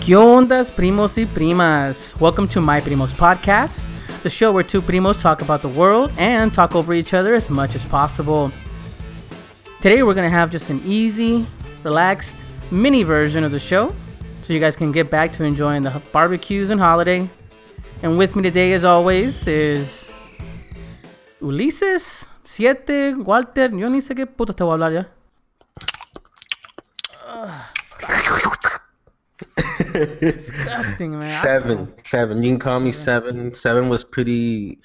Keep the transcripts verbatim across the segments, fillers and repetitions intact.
¿Qué ondas, primos y primas? Welcome to My Primos Podcast, the show where two primos talk about the world and talk over each other as much as possible. Today we're going to have just an easy, relaxed, mini version of the show, so you guys can get back to enjoying the barbecues and holiday. And with me today, as always, is Ulysses Siete Walter. Yo ni sé qué putas te voy a hablar ya. Disgusting, man. Seven, seven. You can call me Seven. Seven was pretty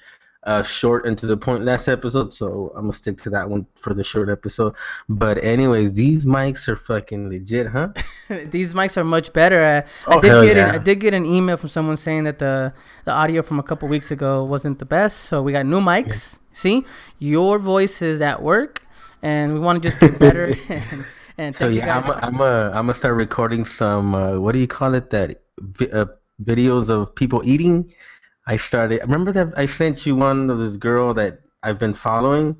uh, short and to the point last episode, so I'm gonna stick to that one for the short episode. But anyways, these mics are fucking legit, huh? These mics are much better. I, oh, I did get yeah. an, I did get an email from someone saying that the the audio from a couple weeks ago wasn't the best, so we got new mics. Yeah. See, your voice is at work, and we want to just get better. and, And so yeah, I'm a, I'm a, I'm gonna start recording some uh, what do you call it that vi- uh, videos of people eating. I started. Remember that I sent you one of this girl that I've been following,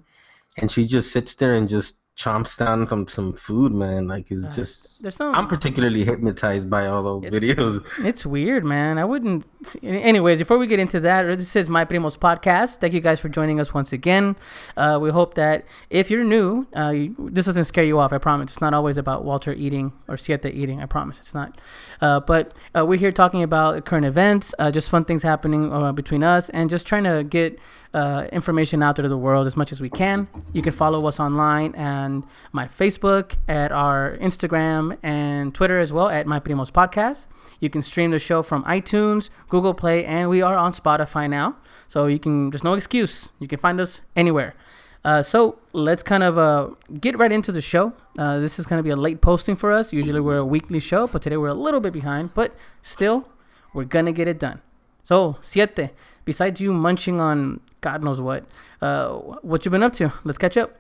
and she just sits there and just chomps down from some food, man. Like it's uh, just. There's some, I'm particularly hypnotized by all those it's, videos. It's weird, man. I wouldn't. Anyways, before we get into that, this is My Primos Podcast. Thank you guys for joining us once again. Uh, we hope that if you're new, uh, you, this doesn't scare you off. I promise. It's not always about Walter eating or Siete eating. I promise it's not. Uh, but uh, we're here talking about current events, uh, just fun things happening uh, between us, and just trying to get uh, information out there to the world as much as we can. You can follow us online and my Facebook, at our Instagram and Twitter as well, at My Primos Podcast. You can stream the show from iTunes, Google Play, and we are on Spotify now. So you can, there's no excuse. You can find us anywhere. Uh, so let's kind of uh, get right into the show. Uh, this is going to be a late posting for us. Usually we're a weekly show, but today we're a little bit behind. But still, we're going to get it done. So, Siete, besides you munching on God knows what, uh, what you been up to? Let's catch up.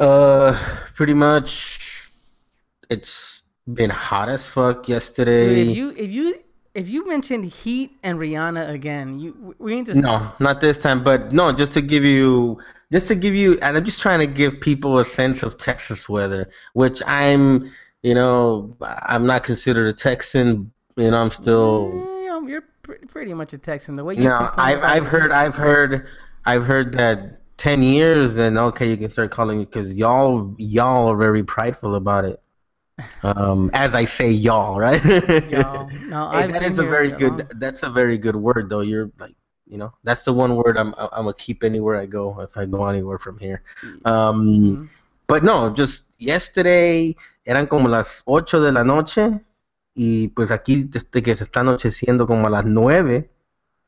Uh, pretty much, it's been hot as fuck yesterday. Dude, if you if you if you mentioned heat and Rihanna again, you we ain't just no, not this time. But no, just to give you, just to give you, and I'm just trying to give people a sense of Texas weather, which I'm, you know, I'm not considered a Texan. You know, I'm still. Yeah, you're pr- pretty much a Texan. The way you. No, I've I've heard I've heard I've heard that. ten years and okay, you can start calling it because y'all y'all are very prideful about it. Um, as I say, y'all, right? Y'all. No, hey, that is a very good. Long. That's a very good word, though. You're like, you know, that's the one word I'm I'm gonna keep anywhere I go if I go anywhere from here. Um, mm-hmm. But no, just yesterday eran como las ocho de la noche y pues aquí desde que se está anocheciendo como a las nueve.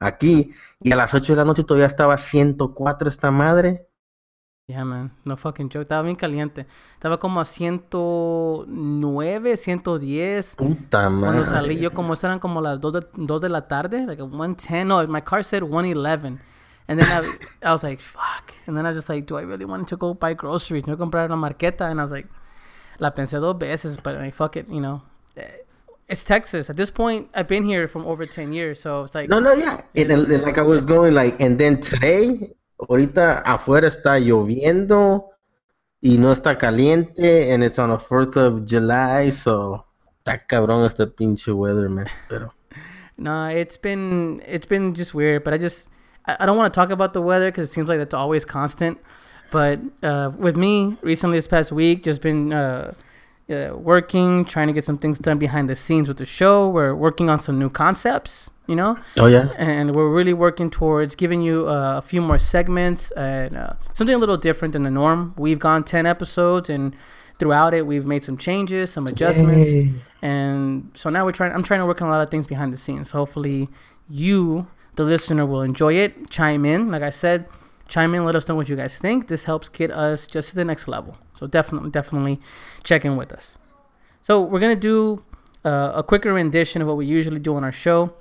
Aquí, y a las ocho de la noche todavía estaba ciento cuatro esta madre. Yeah, man. No fucking joke. Estaba bien caliente. Estaba como a ciento nueve, ciento diez. Puta madre. Cuando salí yo, como eran como las dos de, dos de la tarde. Like one ten. No, my car said one eleven. And then I, I was like, fuck. And then I was just like, do I really want to go buy groceries? No comprar una marqueta. And I was like, la pensé dos veces, but like, fuck it, you know. It's Texas. At this point, I've been here for over ten years, so it's like... No, no, yeah. And then, like I was going, like, and then today, ahorita afuera está lloviendo y no está caliente, and it's on the fourth of July, so... Está cabrón este pinche weather, man. Pero... Nah, it's been, it's been just weird, but I just... I, I don't want to talk about the weather because it seems like that's always constant, but uh, with me, recently this past week, just been... Uh, Uh, working, trying to get some things done behind the scenes with the show. We're working on some new concepts, you know. Oh yeah. And we're really working towards giving you uh, a few more segments and uh, something a little different than the norm. We've gone ten episodes, and throughout it, we've made some changes, some adjustments, Yay. and so now we're trying. I'm trying to work on a lot of things behind the scenes. Hopefully, you, the listener, will enjoy it. Chime in, like I said. Chime in, let us know what you guys think. This helps get us just to the next level. So definitely, definitely check in with us. So we're going to do uh, a quicker rendition of what we usually do on our show.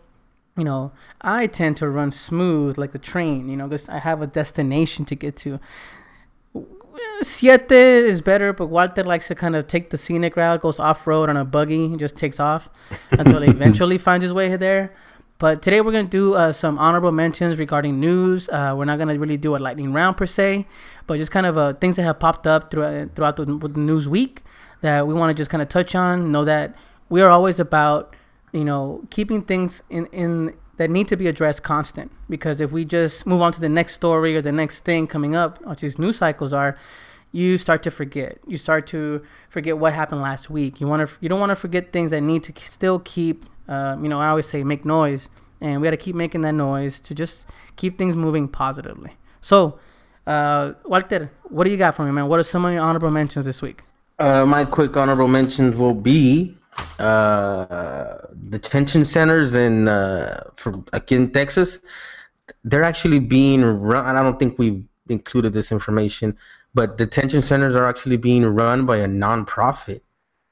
You know, I tend to run smooth like the train, you know, because I have a destination to get to. Siete is better, but Walter likes to kind of take the scenic route, goes off-road on a buggy, and just takes off until he eventually finds his way there. But today we're going to do uh, some honorable mentions regarding news. Uh, we're not going to really do a lightning round per se, but just kind of uh, things that have popped up throughout, throughout the, the news week that we want to just kind of touch on. Know that we are always about, you know, keeping things in, in that need to be addressed constant, because if we just move on to the next story or the next thing coming up, which these news cycles are, you start to forget. You start to forget what happened last week. You want to. You don't want to forget things that need to k- still keep. Uh, you know, I always say make noise, and we got to keep making that noise to just keep things moving positively. So, uh, Walter, what do you got for me, man? What are some of your honorable mentions this week? Uh, my quick honorable mentions will be uh, detention centers in uh, for like in Texas. They're actually being run. And I don't think we've included this information. But detention centers are actually being run by a nonprofit.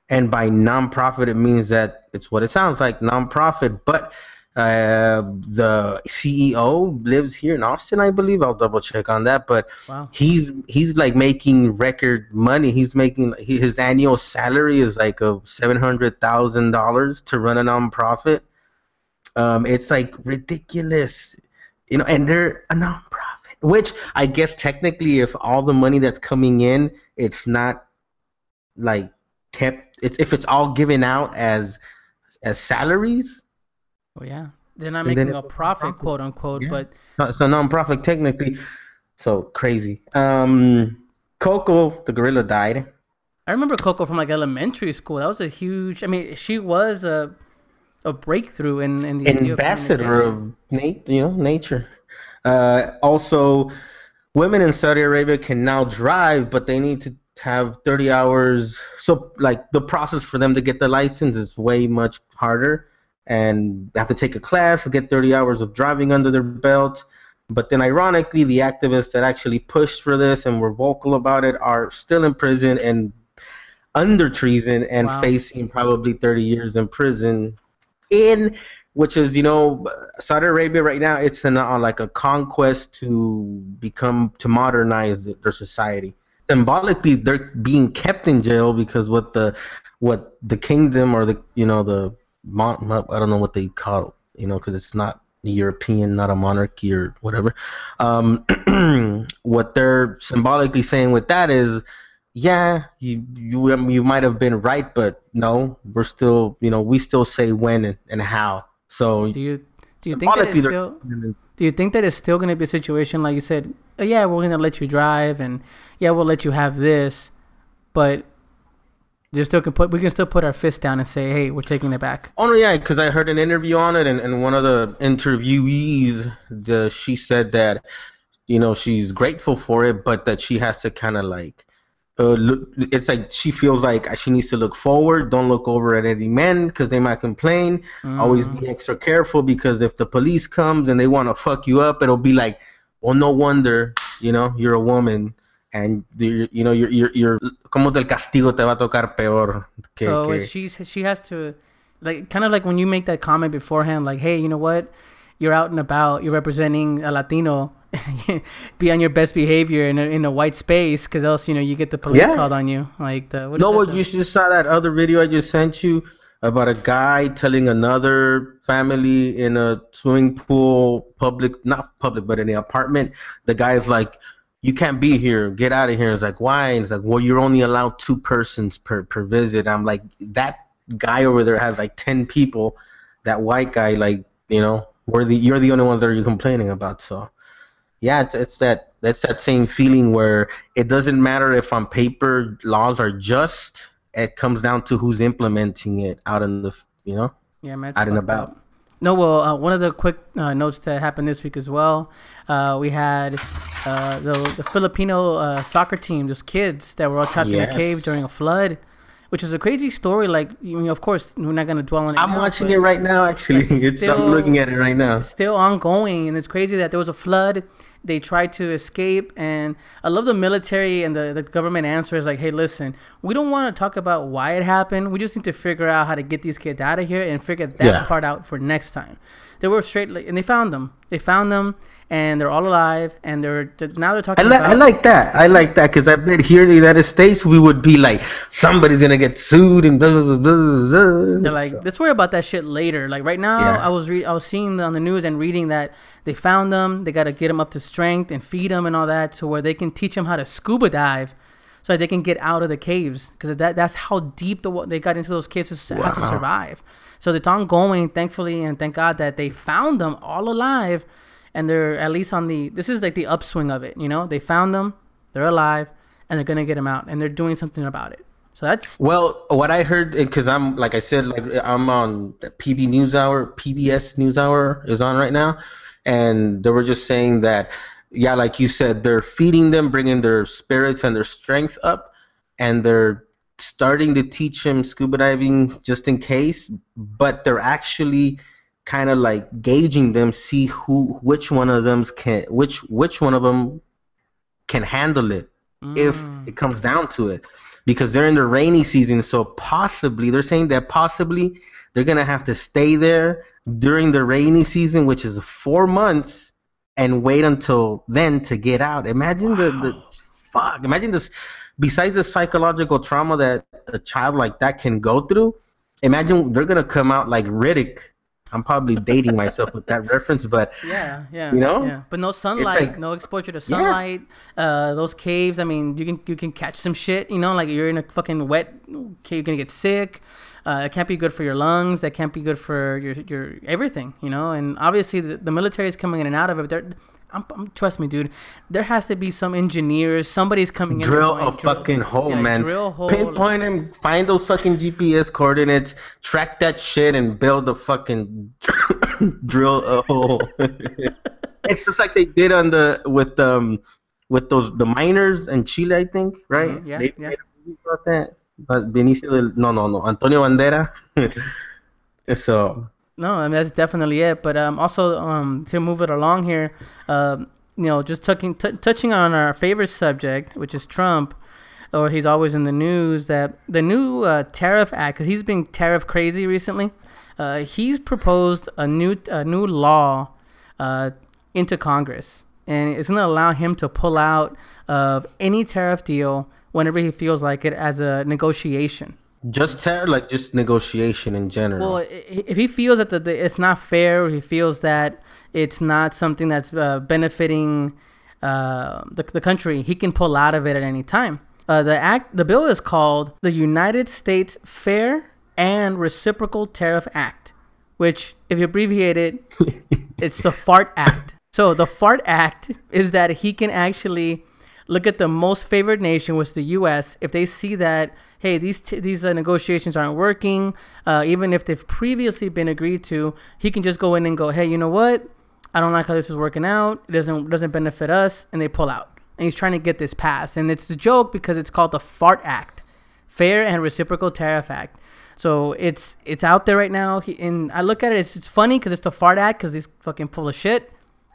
And by nonprofit, it means that it's what it sounds like, nonprofit. But uh, the C E O lives here in Austin, I believe. I'll double check on that. But wow. he's he's like making record money. He's making he, his annual salary is like of seven hundred thousand dollars to run a nonprofit. Um, it's like ridiculous, you know. And they're a nonprofit. Which I guess technically, if all the money that's coming in, it's not like kept. It's if it's all given out as as salaries. Oh yeah, they're not making a profit, quote unquote. Yeah. But it's a nonprofit technically. So crazy. Um, Coco the gorilla died. I remember Coco from like elementary school. That was a huge. I mean, she was a a breakthrough in in the ambassador of nat- you know nature. Uh, also, women in Saudi Arabia can now drive, but they need to have thirty hours. So, like, the process for them to get the license is way much harder, and they have to take a class to get thirty hours of driving under their belt. But then, ironically, the activists that actually pushed for this and were vocal about it are still in prison and under treason and wow. facing probably thirty years in prison. In Which is, you know, Saudi Arabia right now, it's an, uh, like a conquest to become, to modernize their society. Symbolically, they're being kept in jail because what the, what the kingdom or the, you know, the, I don't know what they call it, you know, because it's not European, not a monarchy or whatever. Um, what they're symbolically saying with that is, yeah, you you you might have been right, but no, we're still, you know, we still say when and, and how. So do you do you think that it's still do you think that it's still going to be a situation like you said? Oh, yeah, we're going to let you drive, and yeah, we'll let you have this, but you still can put we can still put our fist down and say, hey, we're taking it back. Oh yeah, because I heard an interview on it, and, and one of the interviewees, the she said that, you know, she's grateful for it, but that she has to kind of like. Uh, look, it's like she feels like she needs to look forward. Don't look over at any men because they might complain. Mm. Always be extra careful because if the police comes and they want to fuck you up, it'll be like, well, no wonder, you know, you're a woman and you know you're you're you're. Como del castigo te va a tocar peor. Que, so que... she's she has to, like, kind of like when you make that comment beforehand, like, hey, you know what, you're out and about, you're representing a Latino. Be on your best behavior in a, in a white space, because else, you know, you get the police yeah. called on you. Like, the, what no, what you just saw that other video I just sent you about a guy telling another family in a swimming pool, public, not public, but in an apartment. The guy's like, "You can't be here. Get out of here." It's like, "Why?" And it's like, "Well, you're only allowed two persons per per visit." I'm like, that guy over there has like ten people. That white guy, like, you know, we're the you're the only one that you're complaining about, so. Yeah, it's, it's that that's that same feeling where it doesn't matter if on paper laws are just. It comes down to who's implementing it out in the, you know, yeah, man, out and about. Up. No, well, uh, one of the quick uh, notes that happened this week as well, uh, we had uh, the the Filipino uh, soccer team, those kids that were all trapped yes. in a cave during a flood. Which is a crazy story. Like, you know, of course, we're not going to dwell on it. I'm now, watching it right now, actually. It's, it's still, I'm looking at it right now. It's still ongoing, and it's crazy that there was a flood, They try to escape, and I love the military and the, the government answer is like, hey, listen, we don't want to talk about why it happened. We just need to figure out how to get these kids out of here and figure that yeah. part out for next time. They were straight, and they found them. They found them, and they're all alive, and they're now they're talking I li- about... I like that. I like that, because I bet here in the United States, we would be like, somebody's going to get sued, and blah, blah, blah, blah. They're like, so. let's worry about that shit later. Like, right now, yeah. I was re- I was seeing on the news and reading that they found them. They got to get them up to strength and feed them and all that to where they can teach them how to scuba dive so that they can get out of the caves, because that, that's how deep the they got into those caves to wow. have to survive. So it's ongoing, thankfully, and thank God that they found them all alive, and they're at least on the, this is like the upswing of it, you know? They found them, they're alive, and they're going to get them out, and they're doing something about it. So that's... Well, what I heard, because I'm, like I said, like I'm on P B News Hour, P B S News Hour is on right now, and they were just saying that, yeah, like you said, they're feeding them, bringing their spirits and their strength up, and they're starting to teach them scuba diving just in case, but they're actually kind of like gauging them, see who, which one of them can, which which one of them can handle it mm. if it comes down to it, because they're in the rainy season, so possibly they're saying that possibly they're gonna have to stay there during the rainy season, which is four months. And wait until then to get out. Imagine wow. the, the fuck. Imagine this. Besides the psychological trauma that a child like that can go through, imagine they're gonna come out like Riddick. I'm probably dating myself with that reference, but yeah, yeah, you know, yeah. But no sunlight, like, no exposure to sunlight. Yeah. Uh, those caves. I mean, you can you can catch some shit. You know, like you're in a fucking wet cave, you're gonna get sick. Uh, it can't be good for your lungs. That can't be good for your your everything, you know. And obviously, the, the military is coming in and out of it. But I'm, I'm, trust me, dude. There has to be some engineers. Somebody's coming drill in. And going, a drill a fucking hole, yeah, man. Drill hole. Pinpoint them. Like, find those fucking G P S coordinates. Track that shit and build a fucking drill a hole. It's just like they did on the with um with those the miners in Chile, I think, right? Mm-hmm, yeah. They yeah. made a movie about that. But Benicio del, no, no, no, Antonio Banderas. so. No, I mean, that's definitely it. But um, also um, to move it along here, uh, you know, just tucking, t- touching on our favorite subject, which is Trump, or he's always in the news, that the new uh, Tariff Act, because he's been tariff crazy recently, uh, he's proposed a new, a new law uh, into Congress. And it's going to allow him to pull out of any tariff deal whenever he feels like it, as a negotiation. Just tariff, like just negotiation in general. Well, if he feels that the, the, it's not fair, or he feels that it's not something that's uh, benefiting uh, the, the country, he can pull out of it at any time. Uh, the act, the bill is called the United States Fair and Reciprocal Tariff Act, which, if you abbreviate it, it's the FART Act. So the FART Act is that he can actually look at the most favored nation, which is the U S. If they see that, hey, these t- these uh, negotiations aren't working, uh, even if they've previously been agreed to, he can just go in and go, hey, you know what? I don't like how this is working out. It doesn't doesn't benefit us, and they pull out. And he's trying to get this passed. And it's a joke because it's called the FART Act, Fair and Reciprocal Tariff Act. So it's it's out there right now. He, and I look at it, it's, it's funny because it's the FART Act because he's fucking full of shit.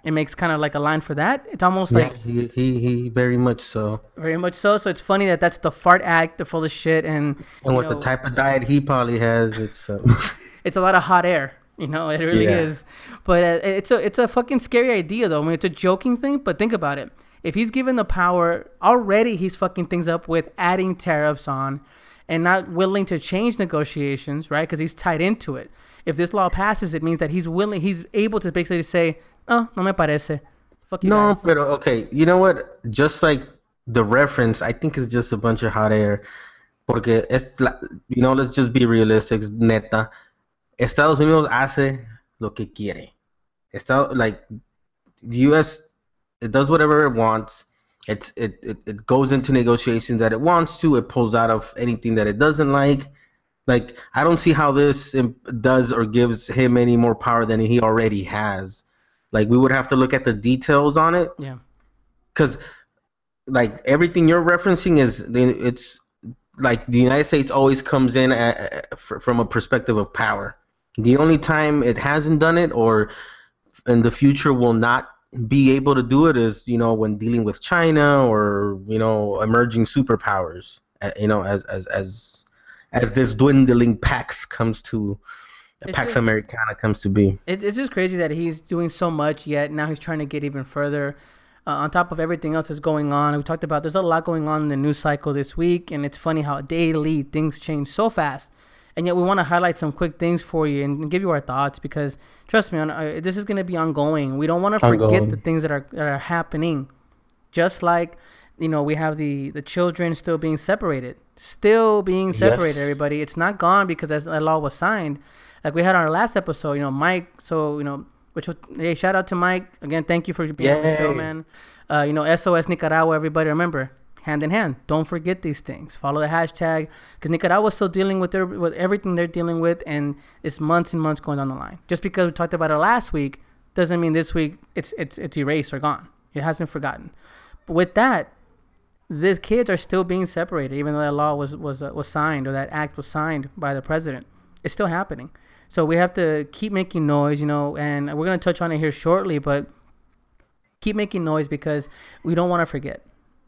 It makes kind of like a line for that. It's almost yeah, like he, he he very much so. Very much so. So it's funny that that's the FART Act. They're full of shit, and and with know, the type of diet he probably has, it's uh... it's a lot of hot air. You know, it really yeah. is. But uh, it's a it's a fucking scary idea, though. I mean, it's a joking thing, but think about it. If he's given the power already, he's fucking things up with adding tariffs on, and not willing to change negotiations, right? Because he's tied into it. If this law passes, it means that he's willing. He's able to basically say, oh, no me parece. Fuck you no, guys. Pero okay. You know what? Just like the reference, I think it's just a bunch of hot air. Porque es, la, you know, let's just be realistic, neta. Estados Unidos hace lo que quiere. Estados, like the U S, it does whatever it wants. It's it, it it goes into negotiations that it wants to. It pulls out of anything that it doesn't like. Like I don't see how this does or gives him any more power than he already has. Like, we would have to look at the details on it. Yeah. Because, like, everything you're referencing is, it's, like, the United States always comes in at, from a perspective of power. The only time it hasn't done it, or in the future will not, be able to do it is, you know, when dealing with China or, you know, emerging superpowers, you know, as as as as this dwindling Pax comes to It's Pax just, Americana comes to be. It, it's just crazy that he's doing so much, yet now he's trying to get even further. Uh, on top of everything else that's going on, we talked about there's a lot going on in the news cycle this week, and it's funny how daily things change so fast. And yet we want to highlight some quick things for you and give you our thoughts, because trust me, on, uh, this is going to be ongoing. We don't want to forget the things that are that are happening. Just like, you know, we have the, the children still being separated. Still being separated, yes. Everybody. It's not gone because as that law was signed. Like we had on our last episode, you know, Mike. So, you know, which hey, shout out to Mike. Again, thank you for being Yay. on the show, man. Uh, you know, S O S Nicaragua, everybody, remember, hand in hand. Don't forget these things. Follow the hashtag, because Nicaragua's still dealing with their, with everything they're dealing with, and it's months and months going down the line. Just because we talked about it last week doesn't mean this week it's it's it's erased or gone. It hasn't forgotten. But with that, these kids are still being separated, even though that law was was uh, was signed, or that act was signed by the president. It's still happening. So we have to keep making noise, you know, and we're going to touch on it here shortly, but keep making noise because we don't want to forget.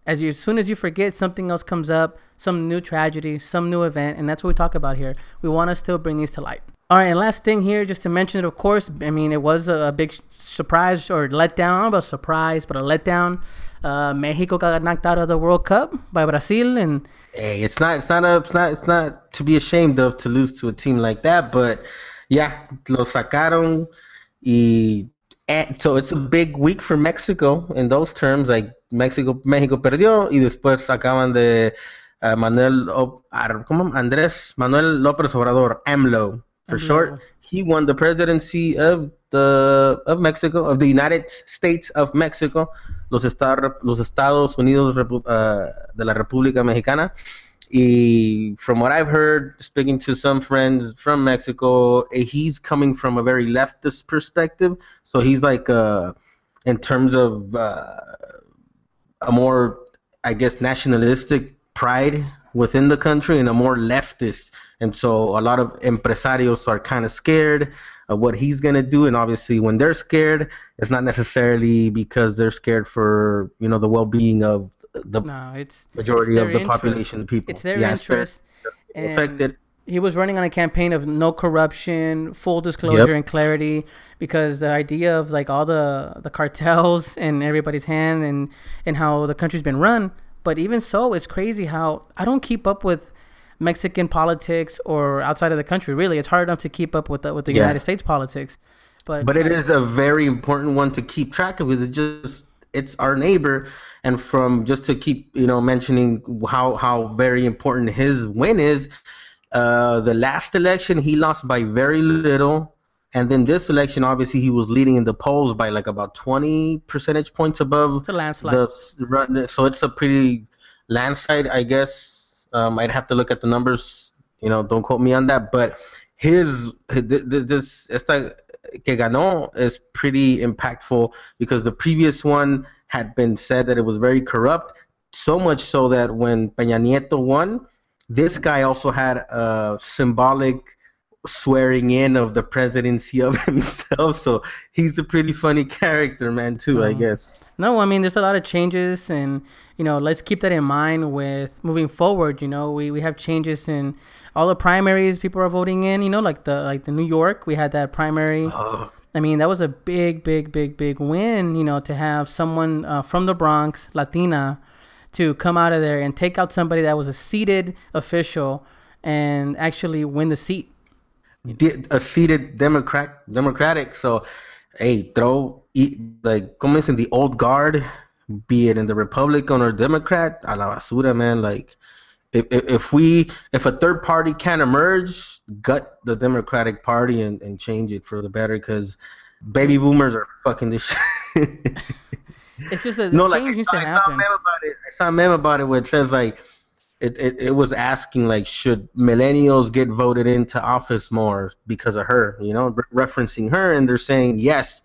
As, you, as soon as you forget, something else comes up, some new tragedy, some new event, and that's what we talk about here. We want to still bring these to light. All right, and last thing here, just to mention it, of course, I mean, it was a big surprise or letdown. I don't know about surprise, but a letdown. Uh, Mexico got knocked out of the World Cup by Brazil, and hey, it's not, it's not, a, it's not, it's not to be ashamed of to lose to a team like that. But yeah, lo sacaron, y so it's a big week for Mexico in those terms. Like Mexico, Mexico perdió, y después sacaban de uh, Manuel, o, ¿cómo? Andrés Manuel López Obrador, AMLO. For short, he won the presidency of the of Mexico, of the United States of Mexico, los, Estar, los Estados Unidos uh, de la República Mexicana. Y from what I've heard, speaking to some friends from Mexico, he's coming from a very leftist perspective. So he's like, uh, in terms of uh, a more, I guess, nationalistic pride within the country, and a more leftist, and so a lot of empresarios are kind of scared of what he's gonna do. And obviously when they're scared, it's not necessarily because they're scared for, you know, the well-being of the no, it's, majority it's of the interest. population of people. It's their yes, interest. They're affected. He was running on a campaign of no corruption, full disclosure, yep. and clarity, because the idea of like all the, the cartels in everybody's hand, and, and how the country's been run. But even so, it's crazy how I don't keep up with Mexican politics or outside of the country. Really, it's hard enough to keep up with the, with the yeah. United States politics. But but it I, is a very important one to keep track of, because it just it's our neighbor. And from just to keep you know mentioning how how very important his win is. Uh, the last election he lost by very little, and then this election obviously he was leading in the polls by like about twenty percentage points above the landslide. The, so it's a pretty landslide, I guess. Um, I'd have to look at the numbers. You know, don't quote me on that. But his this this esta que ganó is pretty impactful, because the previous one had been said that it was very corrupt. So much so that when Peña Nieto won, this guy also had a symbolic swearing in of the presidency of himself. So he's a pretty funny character, man, too. mm. I guess no I mean there's a lot of changes, and you know let's keep that in mind with moving forward. you know we we have changes in all the primaries people are voting in, you know like the like the New York, we had that primary. oh. I mean that was a big big big big win, you know to have someone uh, from the Bronx, Latina, to come out of there and take out somebody that was a seated official and actually win the seat. A seated Democrat, Democratic. So, hey, throw eat, like come in the old guard, be it in the Republican or Democrat. A la basura, man. Like, if if we if a third party can emerge, gut the Democratic Party and, and change it for the better. Because baby boomers are fucking this shit. It's just that no, change like, needs I, to I happen. Saw a meme about it. I saw a meme about it where it says like. It, it it was asking like, should millennials get voted into office more because of her, you know, re referencing her, and they're saying yes,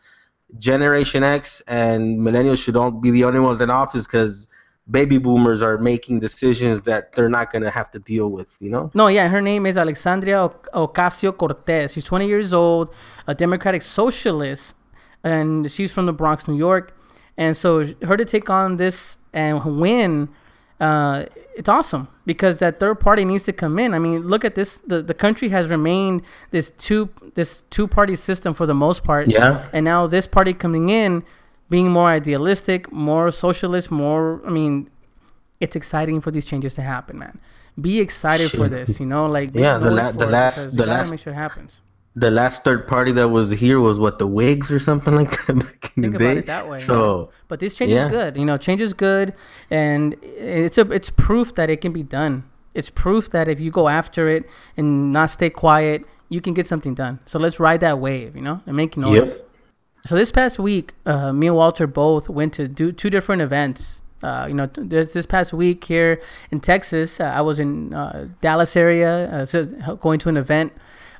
Generation X and millennials should all be the only ones in office because baby boomers are making decisions that they're not gonna have to deal with, you know. No, yeah, her name is Alexandria Ocasio-Cortez. She's twenty years old, a Democratic socialist. and she's from the Bronx, New York. And so her to take on this and win, uh, it's awesome because that third party needs to come in. I mean, look at this. The, the country has remained this two this two party system for the most part. Yeah. And now this party coming in, being more idealistic, more socialist, more, I mean, it's exciting for these changes to happen, man. Be excited Shit. for this, you know, like yeah, the, la- the last, the last, make sure it happens. The last third party that was here was what, the Whigs or something like that back in Think the day. About it that way. So, yeah. But this change yeah. is good. You know, change is good, and it's a it's proof that it can be done. It's proof that if you go after it and not stay quiet, you can get something done. So let's ride that wave, you know, and make noise. Yep. So this past week, uh, me and Walter both went to do two different events. Uh, you know, this this past week here in Texas, uh, I was in uh, Dallas area uh, going to an event.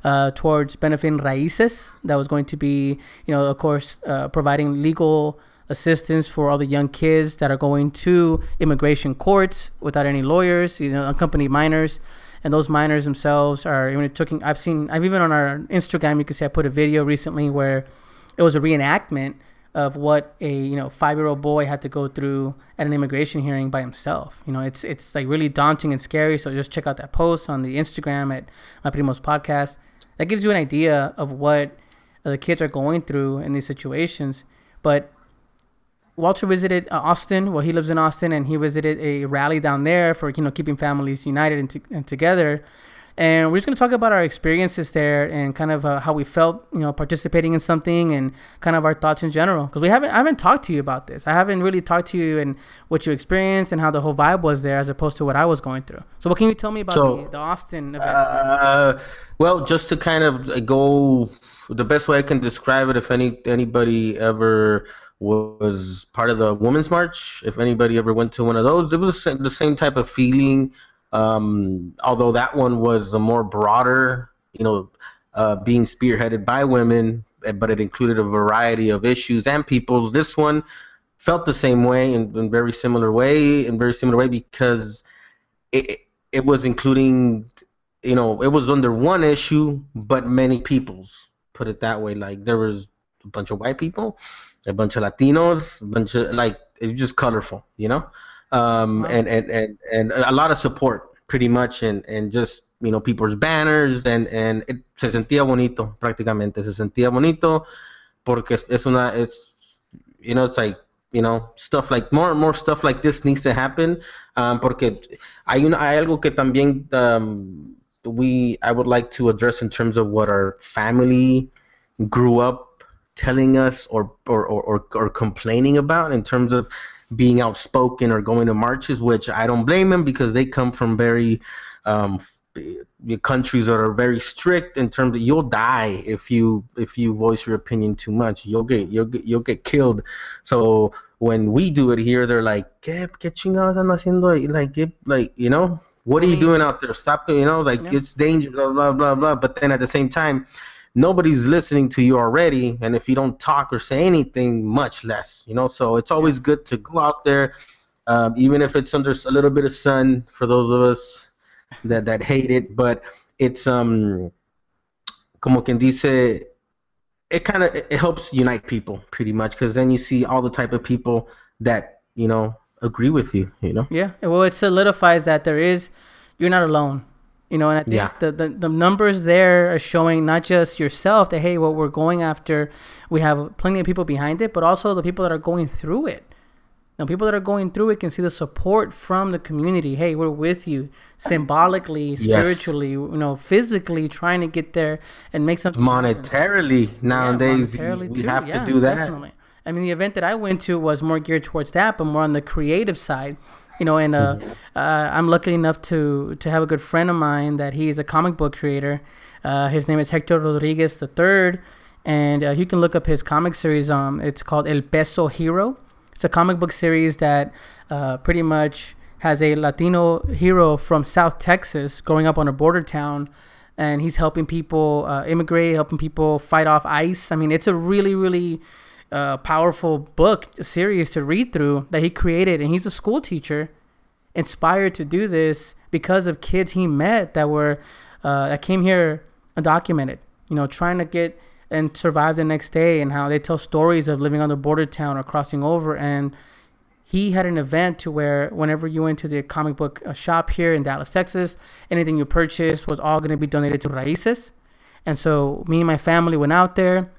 Uh, towards benefiting Raices, that was going to be, you know, of course, uh, providing legal assistance for all the young kids that are going to immigration courts without any lawyers, you know, unaccompanied minors, and those minors themselves are even taking. I've seen, I've even on our Instagram, you can see I put a video recently where it was a reenactment of what a you know five-year-old boy had to go through at an immigration hearing by himself. You know, it's it's like really daunting and scary. So just check out that post on the Instagram at My Primos Podcast. That gives you an idea of what the kids are going through in these situations. But Walter visited Austin. Well, he lives in Austin, and he visited a rally down there for, you know, keeping families united and, to- and together. And we're just going to talk about our experiences there and kind of uh, how we felt, you know, participating in something and kind of our thoughts in general. Because we haven't, I haven't talked to you about this. I haven't really talked to you and what you experienced and how the whole vibe was there as opposed to what I was going through. So what can you tell me about so, the, the Austin event? Uh, well, just to kind of go the best way I can describe it, if any anybody ever was part of the Women's March, if anybody ever went to one of those, it was the same type of feeling. Um, although that one was a more broader, you know, uh, being spearheaded by women, but it included a variety of issues and peoples. This one felt the same way in, in very similar way, in very similar way because it it was including, you know, it was under one issue, but many peoples. Put it that way, like there was a bunch of white people, a bunch of Latinos, a bunch of like it's just colorful, you know. Um, and, and, and, and a lot of support pretty much and, and just, you know, people's banners and, and it se sentía bonito, prácticamente se sentía bonito porque es una, it's, you know, it's like, you know, stuff like, more and more stuff like this needs to happen um, porque hay, una, hay algo que también um, we, I would like to address in terms of what our family grew up telling us or, or, or, or, or complaining about in terms of being outspoken or going to marches, which I don't blame them because they come from very um, countries that are very strict in terms of you'll die if you if you voice your opinion too much. You'll get you'll get, you'll get killed. So when we do it here, they're like, ¿Qué, qué chingados andan haciendo? Like, it, like you know, what are you doing out there? Stop, you know, like yeah. It's dangerous, blah blah blah blah. But then at the same time, nobody's listening to you already, and if you don't talk or say anything, much less, you know, so it's always good to go out there, um, even if it's under a little bit of sun for those of us that, that hate it, but it's, um, como quien dice, it kind of, it helps unite people pretty much, because then you see all the type of people that, you know, agree with you, you know? Yeah, well, it solidifies that there is, you're not alone. You know, and I think yeah. the, the, the numbers there are showing not just yourself that, hey, what we're going after, we have plenty of people behind it, but also the people that are going through it. Now, people that are going through it can see the support from the community. Hey, we're with you symbolically, spiritually, yes. you know, physically trying to get there and make something. Monetarily happen. Nowadays, yeah, monetarily we too. have yeah, to do that. Definitely. I mean, the event that I went to was more geared towards that, but more on the creative side. You know, and uh, uh, I'm lucky enough to, to have a good friend of mine that he is a comic book creator. Uh, his name is Hector Rodriguez the third, and uh, you can look up his comic series. Um, it's called El Peso Hero. It's a comic book series that uh, pretty much has a Latino hero from South Texas growing up on a border town, and he's helping people uh, immigrate, helping people fight off ICE. I mean, it's a really, really... a uh, powerful book series to read through that he created, and he's a school teacher inspired to do this because of kids he met that were uh, that came here undocumented, you know, trying to get and survived the next day, and how they tell stories of living on the border town or crossing over. And he had an event to where whenever you went to the comic book shop here in Dallas, Texas, anything you purchased was all going to be donated to Raices. And so me and my family went out there.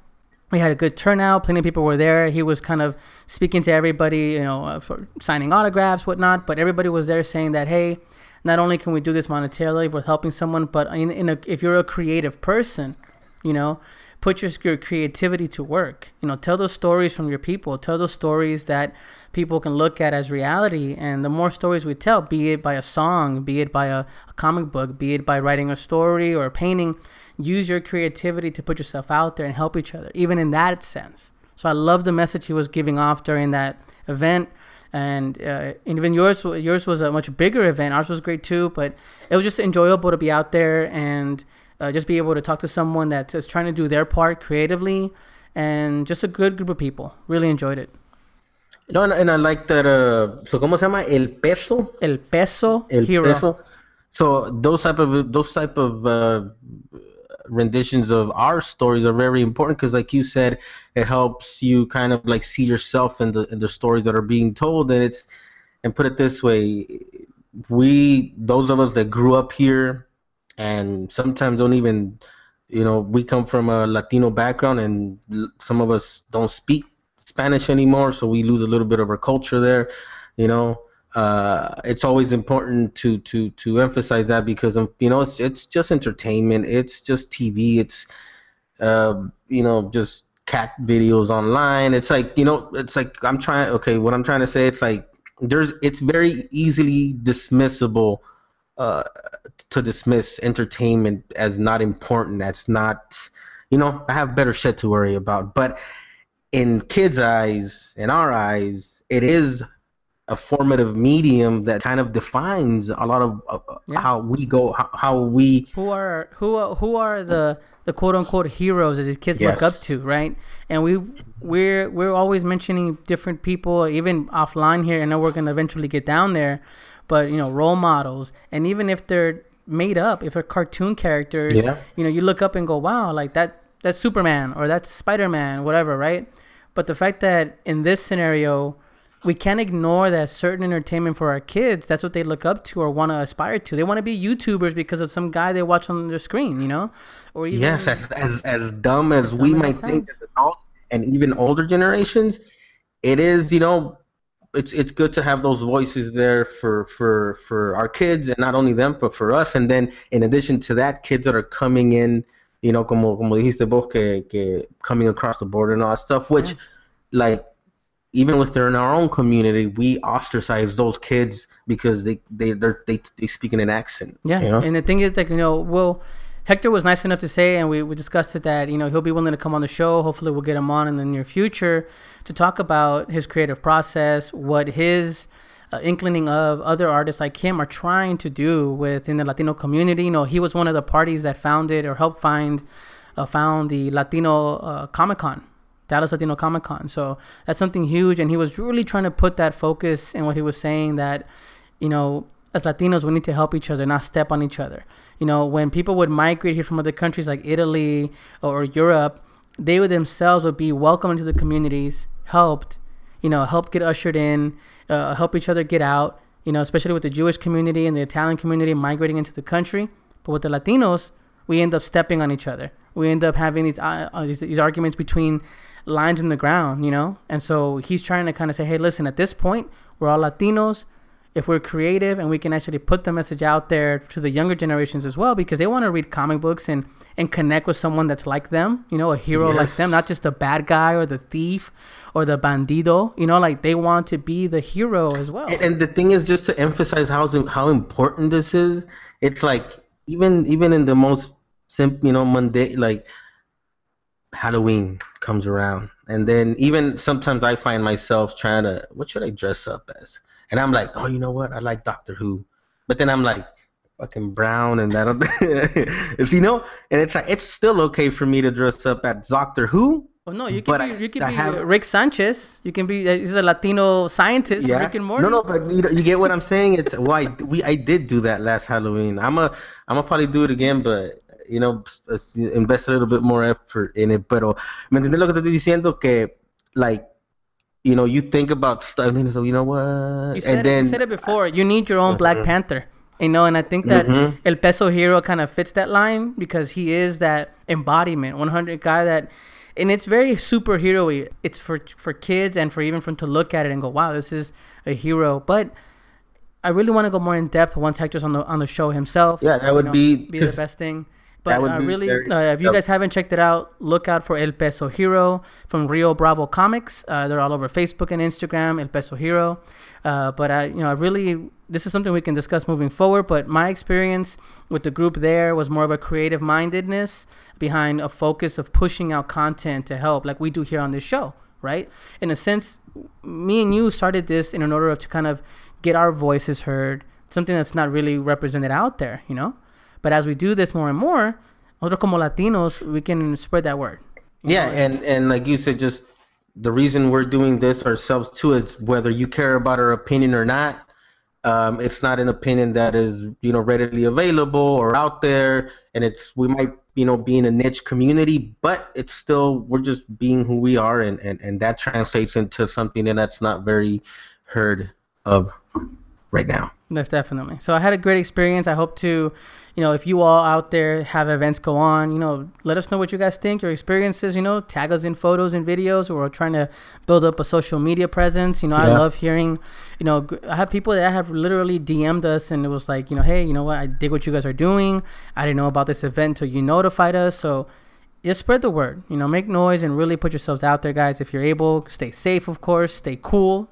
We had a good turnout. Plenty of people were there. He was kind of speaking to everybody, you know, uh, for signing autographs, whatnot. But everybody was there saying that, hey, not only can we do this monetarily, we're helping someone, but in, in a, if you're a creative person, you know, put your, your creativity to work. You know, tell those stories from your people. Tell those stories that people can look at as reality. And the more stories we tell, be it by a song, be it by a, a comic book, be it by writing a story or a painting, use your creativity to put yourself out there and help each other, even in that sense. So I love the message he was giving off during that event. And, uh, and even yours, yours was a much bigger event. Ours was great too, but it was just enjoyable to be out there and uh, just be able to talk to someone that's, that's trying to do their part creatively, and just a good group of people. Really enjoyed it. No, and I like that. Uh, so, ¿cómo se llama? El Peso. El Peso El Hero. Peso. So those type of those type of uh, renditions of our stories are very important, because like you said, it helps you kind of like see yourself in the in the stories that are being told. And it's, and put it this way, we, those of us that grew up here and sometimes don't even, you know, we come from a Latino background, and some of us don't speak Spanish anymore, so we lose a little bit of our culture there, you know. Uh, it's always important to, to, to emphasize that, because, you know, it's, it's just entertainment. It's just T V. It's, uh, you know, just cat videos online. It's like, you know, it's like I'm trying, okay, what I'm trying to say, it's like there's, it's very easily dismissible uh, to dismiss entertainment as not important. That's not, you know, I have better shit to worry about. But in kids' eyes, in our eyes, it is a formative medium that kind of defines a lot of uh, yeah. how we go, how, how we who are who are, who are the the quote unquote heroes that these kids yes. look up to, right? And we we're we're always mentioning different people, even offline here. I know we're gonna eventually get down there, but you know, role models, and even if they're made up, if they're cartoon characters, yeah. you know, you look up and go, wow, like that that's Superman or that's Spider-Man, whatever, right? But the fact that in this scenario, we can't ignore that certain entertainment for our kids, that's what they look up to or want to aspire to. They want to be YouTubers because of some guy they watch on their screen, you know? Or even, yes, as, as, as dumb as, as we dumb might as think as adults and even older generations, it is, you know, it's it's good to have those voices there for, for, for our kids, and not only them, but for us. And then in addition to that, kids that are coming in, you know, como, como dijiste vos, que, que coming across the border and all that stuff, which, yeah. like, even within our own community, we ostracize those kids because they they they they speak in an accent. Yeah, you know? And the thing is, like, you know, well, Hector was nice enough to say, and we, we discussed it, that, you know, he'll be willing to come on the show. Hopefully, we'll get him on in the near future to talk about his creative process, what his uh, inclining of other artists like him are trying to do within the Latino community. You know, he was one of the parties that founded or helped find uh, found the Latino uh, Comic Con. Dallas Latino Comic Con. So that's something huge, and he was really trying to put that focus in what he was saying, that, you know, as Latinos, we need to help each other, not step on each other. You know, when people would migrate here from other countries like Italy or Europe, they would themselves would be welcomed into the communities, helped, you know, helped get ushered in, uh, help each other get out, you know, especially with the Jewish community and the Italian community migrating into the country. But with the Latinos, we end up stepping on each other. We end up having these, uh, these, these arguments between lines in the ground, you know? And so he's trying to kind of say, hey, listen, at this point, we're all Latinos. If we're creative and we can actually put the message out there to the younger generations as well, because they want to read comic books and, and connect with someone that's like them, you know, a hero yes. like them, not just the bad guy or the thief or the bandido, you know, like they want to be the hero as well. And, and the thing is, just to emphasize how, how important this is, it's like, even, even in the most simple, you know, mundane, like, Halloween comes around, and then even sometimes I find myself trying to, what should I dress up as? And I'm like, oh, you know what? I like Doctor Who, but then I'm like, fucking brown, and that, you know. And it's like, it's still okay for me to dress up as Doctor Who. Well, no, you can be, I, you can be have, Rick Sanchez. You can be, he's a Latino scientist. Yeah. Rick and Morty. No, no, but you, you get what I'm saying. It's why well, we I did do that last Halloween. I'm a, I'm gonna probably do it again, but. you know, invest a little bit more effort in it. Pero, ¿me entiendes lo que te estoy diciendo? Que, like, you know, you think about stuff, and so, you know what? You said, and then, it, you said it before. You need your own Black Panther, you know, and I think that mm-hmm. El Peso Hero kind of fits that line because he is that embodiment, one hundred guy that, and it's very superhero-y. It's for for kids and for even from to look at it and go, wow, this is a hero. But I really want to go more in depth once Hector's on the on the show himself. Yeah, that would know, be be the best thing. But uh, really, uh, if you guys haven't checked it out, look out for El Peso Hero from Rio Bravo Comics. Uh, they're all over Facebook and Instagram, El Peso Hero. Uh, but, I, you know, I really, this is something we can discuss moving forward. But my experience with the group there was more of a creative mindedness behind a focus of pushing out content to help, like we do here on this show, right? In a sense, me and you started this in an order of to kind of get our voices heard, something that's not really represented out there, you know? But as we do this more and more, nosotros como Latinos, we can spread that word. Yeah, know? and and like you said, just the reason we're doing this ourselves too is whether you care about our opinion or not, um, it's not an opinion that is, you know, readily available or out there, and it's we might, you know, be in a niche community, but it's still, we're just being who we are, and, and, and that translates into something that's not very heard of right now. Yes, definitely. So I had a great experience. I hope to, you know, if you all out there have events go on, you know, let us know what you guys think, your experiences, you know, tag us in photos and videos. We're trying to build up a social media presence. You know, yeah. I love hearing, you know, I have people that have literally D M'd us and it was like, you know, hey, you know what? I dig what you guys are doing. I didn't know about this event until you notified us. So just spread the word, you know, make noise and really put yourselves out there, guys. If you're able, stay safe, of course, stay cool.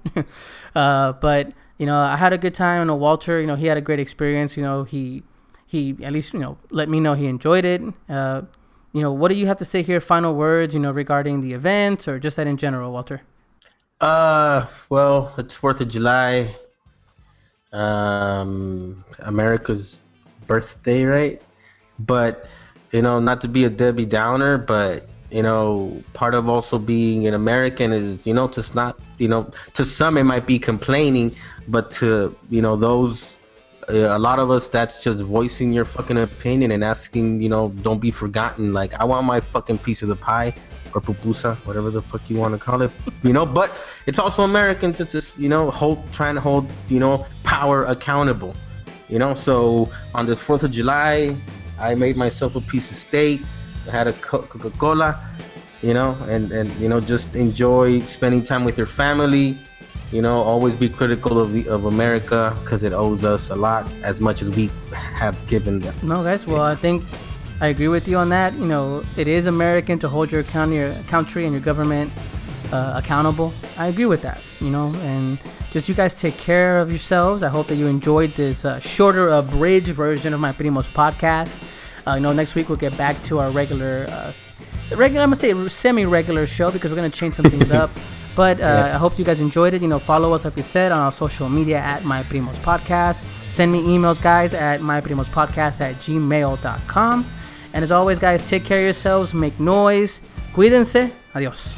uh, but you know, I had a good time. I know Walter, you know, he had a great experience. You know, he, he at least, you know, let me know he enjoyed it. Uh, you know, what do you have to say here? Final words, you know, regarding the event or just that in general, Walter? Uh, well, it's fourth of July. Um, America's birthday, right? But, you know, not to be a Debbie Downer, but, you know, part of also being an American is, you know, to not, you know, to some it might be complaining, but to, you know, those, uh, a lot of us, that's just voicing your fucking opinion and asking, you know, don't be forgotten. Like, I want my fucking piece of the pie or pupusa, whatever the fuck you want to call it, you know, but it's also American to just, you know, hold, trying to hold, you know, power accountable, you know, so on this fourth of July, I made myself a piece of steak. I had a Coca-Cola, you know, and, and, you know, just enjoy spending time with your family, you know, always be critical of the, of America because it owes us a lot as much as we have given them. No, guys, well, I think I agree with you on that. You know, it is American to hold your county, your country and your government uh, accountable. I agree with that, you know, and just you guys take care of yourselves. I hope that you enjoyed this uh, shorter, abridged version of My Primos podcast. Uh, you know, next week we'll get back to our regular, uh, regular. I'm gonna say semi-regular show because we're gonna change some things up. But uh, yeah. I hope you guys enjoyed it. You know, follow us like we said on our social media at My Primos Podcast. Send me emails, guys, at my primos podcast at gmail dot com. And as always, guys, take care of yourselves, make noise, cuídense, adiós.